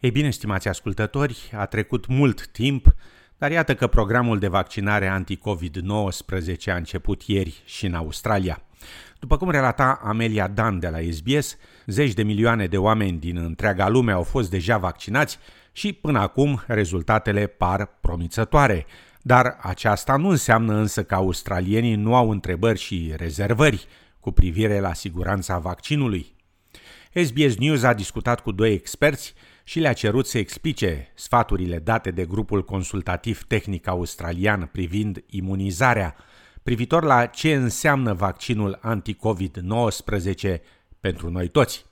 Ei bine, stimați ascultători, a trecut mult timp, dar iată că programul de vaccinare anti-COVID-19 a început ieri și în Australia. După cum relata Amelia Dan de la SBS, zeci de milioane de oameni din întreaga lume au fost deja vaccinați și până acum rezultatele par promițătoare. Dar aceasta nu înseamnă însă că australienii nu au întrebări și rezervări cu privire la siguranța vaccinului. SBS News a discutat cu doi experți și le-a cerut să explice sfaturile date de grupul consultativ tehnic australian privind imunizarea, privitor la ce înseamnă vaccinul anti-COVID-19 pentru noi toți.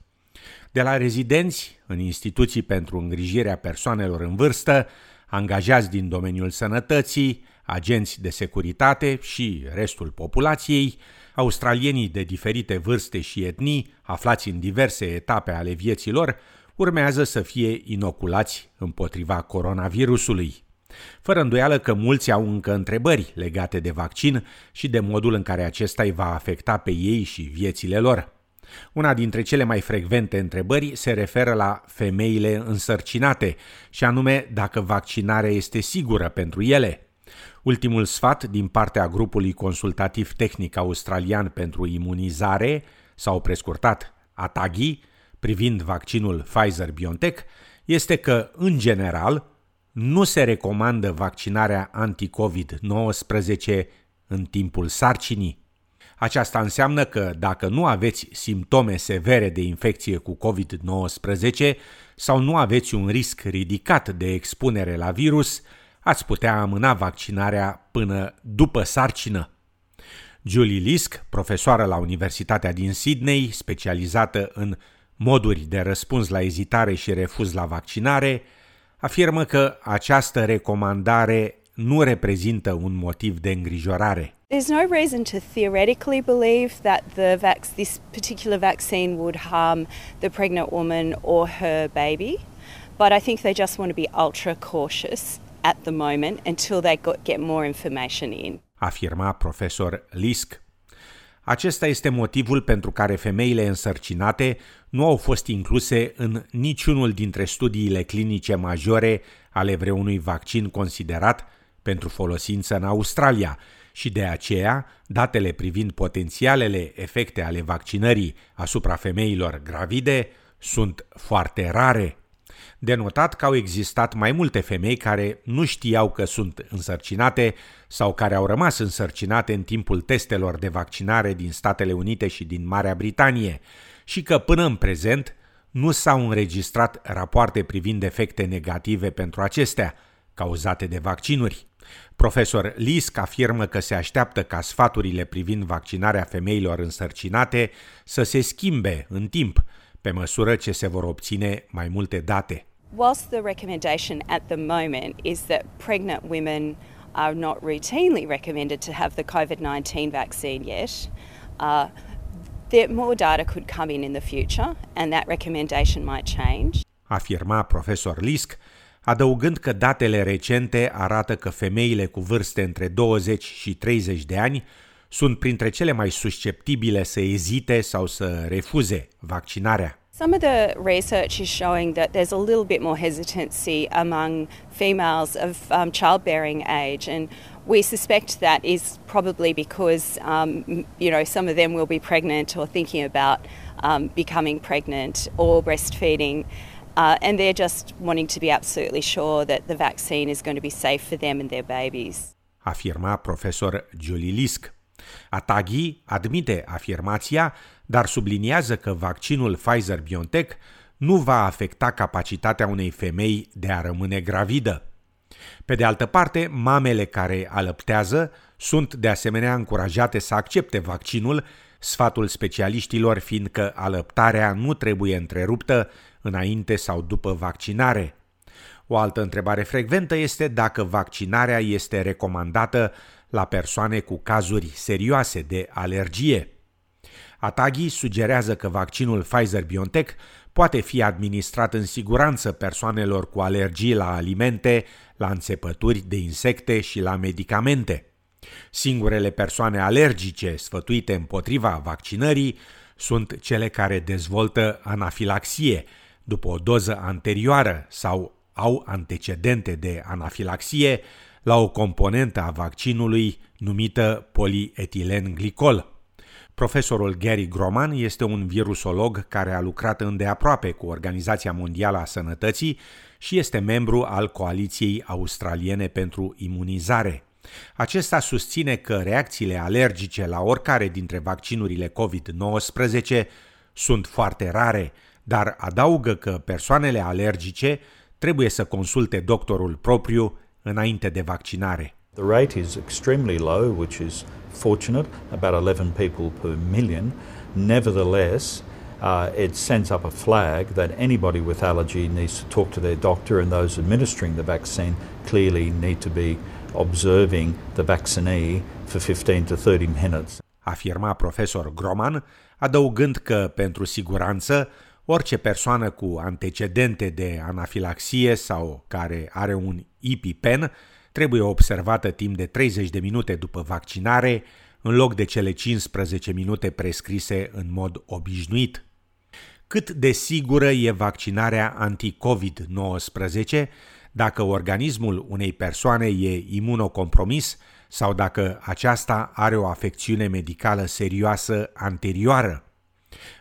De la rezidenți în instituții pentru îngrijirea persoanelor în vârstă, angajați din domeniul sănătății, agenți de securitate și restul populației, australienii de diferite vârste și etnii, aflați în diverse etape ale vieții lor, urmează să fie inoculați împotriva coronavirusului. Fără îndoială că mulți au încă întrebări legate de vaccin și de modul în care acesta îi va afecta pe ei și viețile lor. Una dintre cele mai frecvente întrebări se referă la femeile însărcinate, și anume dacă vaccinarea este sigură pentru ele. Ultimul sfat din partea grupului consultativ tehnic australian pentru imunizare, sau prescurtat ATAGI, privind vaccinul Pfizer-BioNTech, este că, în general, nu se recomandă vaccinarea anti-COVID-19 în timpul sarcinii. Aceasta înseamnă că dacă nu aveți simptome severe de infecție cu COVID-19 sau nu aveți un risc ridicat de expunere la virus, ați putea amâna vaccinarea până după sarcină. Julie Leask, profesoară la Universitatea din Sydney, specializată în moduri de răspuns la ezitare și refuz la vaccinare, afirmă că această recomandare nu reprezintă un motiv de îngrijorare. There's no reason to theoretically believe that this particular vaccine would harm the pregnant woman or her baby, but I think they just want to be ultra cautious at the moment until they get more information in. Afirma profesor Leask. Acesta este motivul pentru care femeile însărcinate nu au fost incluse în niciunul dintre studiile clinice majore ale vreunui vaccin considerat pentru folosință în Australia și de aceea datele privind potențialele efecte ale vaccinării asupra femeilor gravide sunt foarte rare. De notat că au existat mai multe femei care nu știau că sunt însărcinate sau care au rămas însărcinate în timpul testelor de vaccinare din Statele Unite și din Marea Britanie și că până în prezent nu s-au înregistrat rapoarte privind efecte negative pentru acestea, cauzate de vaccinuri. Profesor Leask afirmă că se așteaptă ca sfaturile privind vaccinarea femeilor însărcinate să se schimbe în timp, pe măsură ce se vor obține mai multe date. Whilst the recommendation at the moment is that pregnant women are not routinely recommended to have the COVID-19 vaccine yet, more data could come in the future and that recommendation might change. Afirma profesor Leask, adăugând că datele recente arată că femeile cu vârste între 20 și 30 de ani sunt printre cele mai susceptibile să ezite sau să refuze vaccinarea. Some of the research is showing that there's a little bit more hesitancy among females of childbearing age, and we suspect that is probably because some of them will be pregnant or thinking about becoming pregnant or breastfeeding. And they're just wanting to be absolutely sure that the vaccine is going to be safe for them and their babies. Afirma profesor Julie Leask. ATAGI admite afirmația, dar subliniază că vaccinul Pfizer-BioNTech nu va afecta capacitatea unei femei de a rămâne gravidă. Pe de altă parte, mamele care alăptează sunt de asemenea încurajate să accepte vaccinul, sfatul specialiștilor fiind că alăptarea nu trebuie întreruptă înainte sau după vaccinare. O altă întrebare frecventă este dacă vaccinarea este recomandată la persoane cu cazuri serioase de alergie. ATAGI sugerează că vaccinul Pfizer-BioNTech poate fi administrat în siguranță persoanelor cu alergii la alimente, la înțepături de insecte și la medicamente. Singurele persoane alergice sfătuite împotriva vaccinării sunt cele care dezvoltă anafilaxie, după o doză anterioară sau au antecedente de anafilaxie la o componentă a vaccinului numită polietilen glicol. Profesorul Gary Grohmann este un virusolog care a lucrat îndeaproape cu Organizația Mondială a Sănătății și este membru al Coaliției Australiene pentru Imunizare. Acesta susține că reacțiile alergice la oricare dintre vaccinurile COVID-19 sunt foarte rare, dar adaugă că persoanele alergice trebuie să consulte doctorul propriu înainte de vaccinare. The rate is extremely low, which is fortunate, about 11 people per million. Nevertheless, it sends up a flag that anybody with allergy needs to talk to their doctor, and those administering the vaccine clearly need to be observing the vaccinee for 15 to 30 minutes. Afirma profesor Grohmann, adăugând că, pentru siguranță, orice persoană cu antecedente de anafilaxie sau care are un EpiPen trebuie observată timp de 30 de minute după vaccinare, în loc de cele 15 minute prescrise în mod obișnuit. Cât de sigură e vaccinarea anti-COVID-19 dacă organismul unei persoane e imunocompromis sau dacă aceasta are o afecțiune medicală serioasă anterioară?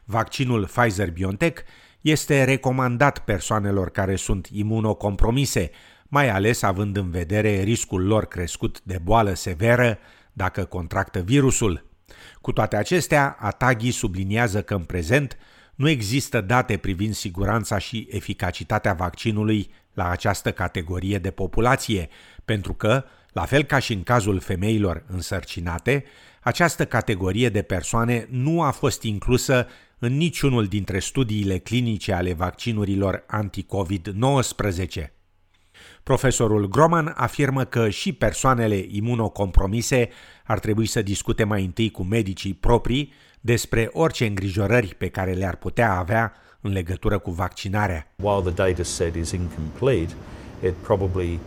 Vaccinul Pfizer-BioNTech este recomandat persoanelor care sunt imunocompromise, mai ales având în vedere riscul lor crescut de boală severă dacă contractă virusul. Cu toate acestea, ATAGI subliniază că în prezent nu există date privind siguranța și eficacitatea vaccinului la această categorie de populație, pentru că, la fel ca și în cazul femeilor însărcinate, această categorie de persoane nu a fost inclusă în niciunul dintre studiile clinice ale vaccinurilor anti-COVID-19. Profesorul Grohmann afirmă că și persoanele imunocompromise ar trebui să discute mai întâi cu medicii proprii despre orice îngrijorări pe care le-ar putea avea în legătură cu vaccinarea. While the data set is incomplete, it probably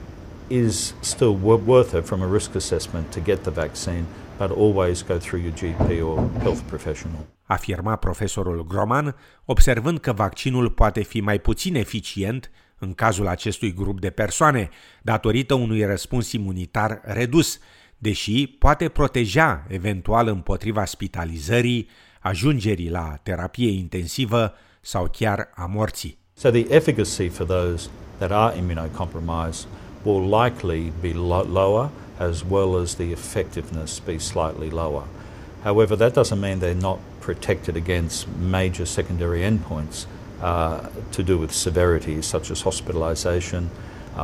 is still worth it from a risk assessment to get the vaccine, but always go through your GP or health professional. Afirma profesorul Grohmann, observând că vaccinul poate fi mai puțin eficient în cazul acestui grup de persoane, datorită unui răspuns imunitar redus, deși poate proteja eventual împotriva spitalizării, ajungerii la terapie intensivă sau chiar a morții. So the efficacy for those that are immunocompromised will likely be lower, as well as the effectiveness be slightly lower. However, that doesn't mean they're not protected against major secondary endpoints to do with severity, such as hospitalization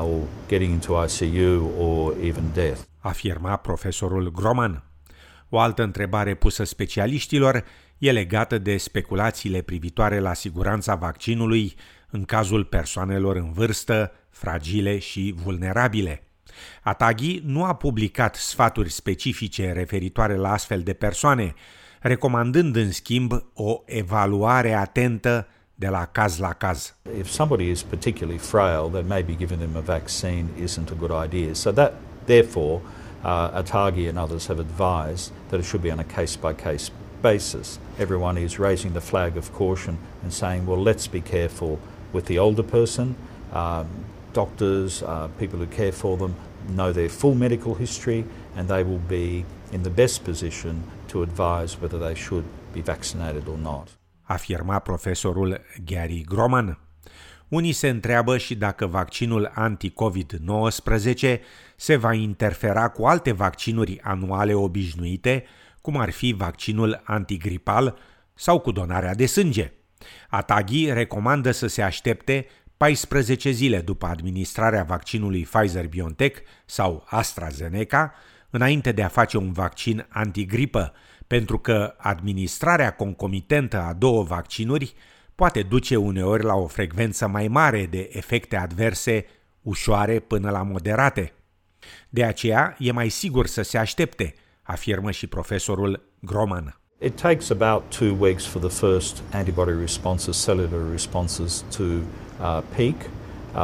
or getting into ICU or even death. Afirma profesorul Grohmann. O altă întrebare pusă specialiștilor e legată de speculațiile privitoare la siguranța vaccinului în cazul persoanelor în vârstă, fragile și vulnerabile. ATAGI nu a publicat sfaturi specifice referitoare la astfel de persoane, recomandând în schimb o evaluare atentă de la caz la caz. If somebody is particularly frail, then maybe giving them a vaccine isn't a good idea. So that, therefore, ATAGI and others have advised that it should be on a case-by-case basis. Everyone is raising the flag of caution and saying, well, let's be careful with the older person. Doctors, people who care for them, know their full medical history, and they will be in the best position to advise whether they should be vaccinated or not. Afirma profesorul Gary Grohmann. Unii se întreabă și dacă vaccinul anti-COVID-19 se va interfera cu alte vaccinuri anuale obișnuite, cum ar fi vaccinul antigripal sau cu donarea de sânge. ATAGI recomandă să se aștepte 14 zile după administrarea vaccinului Pfizer-BioNTech sau AstraZeneca, înainte de a face un vaccin antigripă, pentru că administrarea concomitentă a două vaccinuri poate duce uneori la o frecvență mai mare de efecte adverse, ușoare până la moderate. De aceea e mai sigur să se aștepte, afirmă și profesorul Grohmann. It takes about 2 weeks for the first antibody responses, cellular responses to peak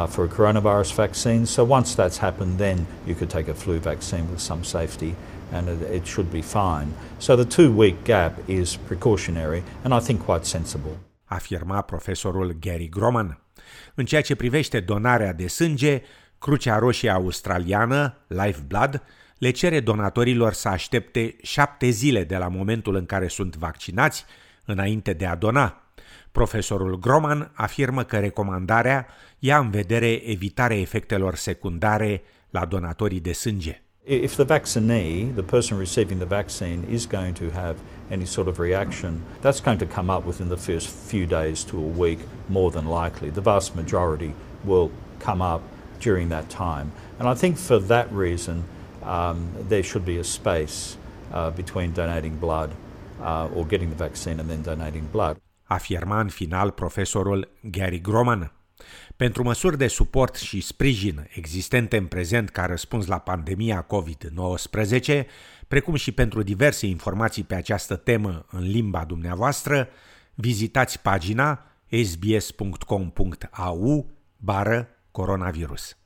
for a coronavirus vaccine. So once that's happened, then you could take a flu vaccine with some safety and it should be fine. So the 2-week gap is precautionary and I think quite sensible. afirma profesorul Gary Grohmann. În ceea ce privește donarea de sânge, Crucea Roșie Australiană, Lifeblood, le cere donatorilor să aștepte 7 zile de la momentul în care sunt vaccinați înainte de a dona. Profesorul Grohmann afirmă că recomandarea ia în vedere evitarea efectelor secundare la donatorii de sânge. If the vaccinee, the person receiving the vaccine, is going to have any sort of reaction, that's going to come up within the first few days to a week, more than likely. The vast majority will come up during that time. And I think for that reason, there should be a space between donating blood or getting the vaccine and then donating blood. Afirma în final profesorul Gary Grohmann. Pentru măsuri de suport și sprijin existente în prezent ca răspuns la pandemia COVID-19, precum și pentru diverse informații pe această temă în limba dumneavoastră, vizitați pagina sbs.com.au/coronavirus.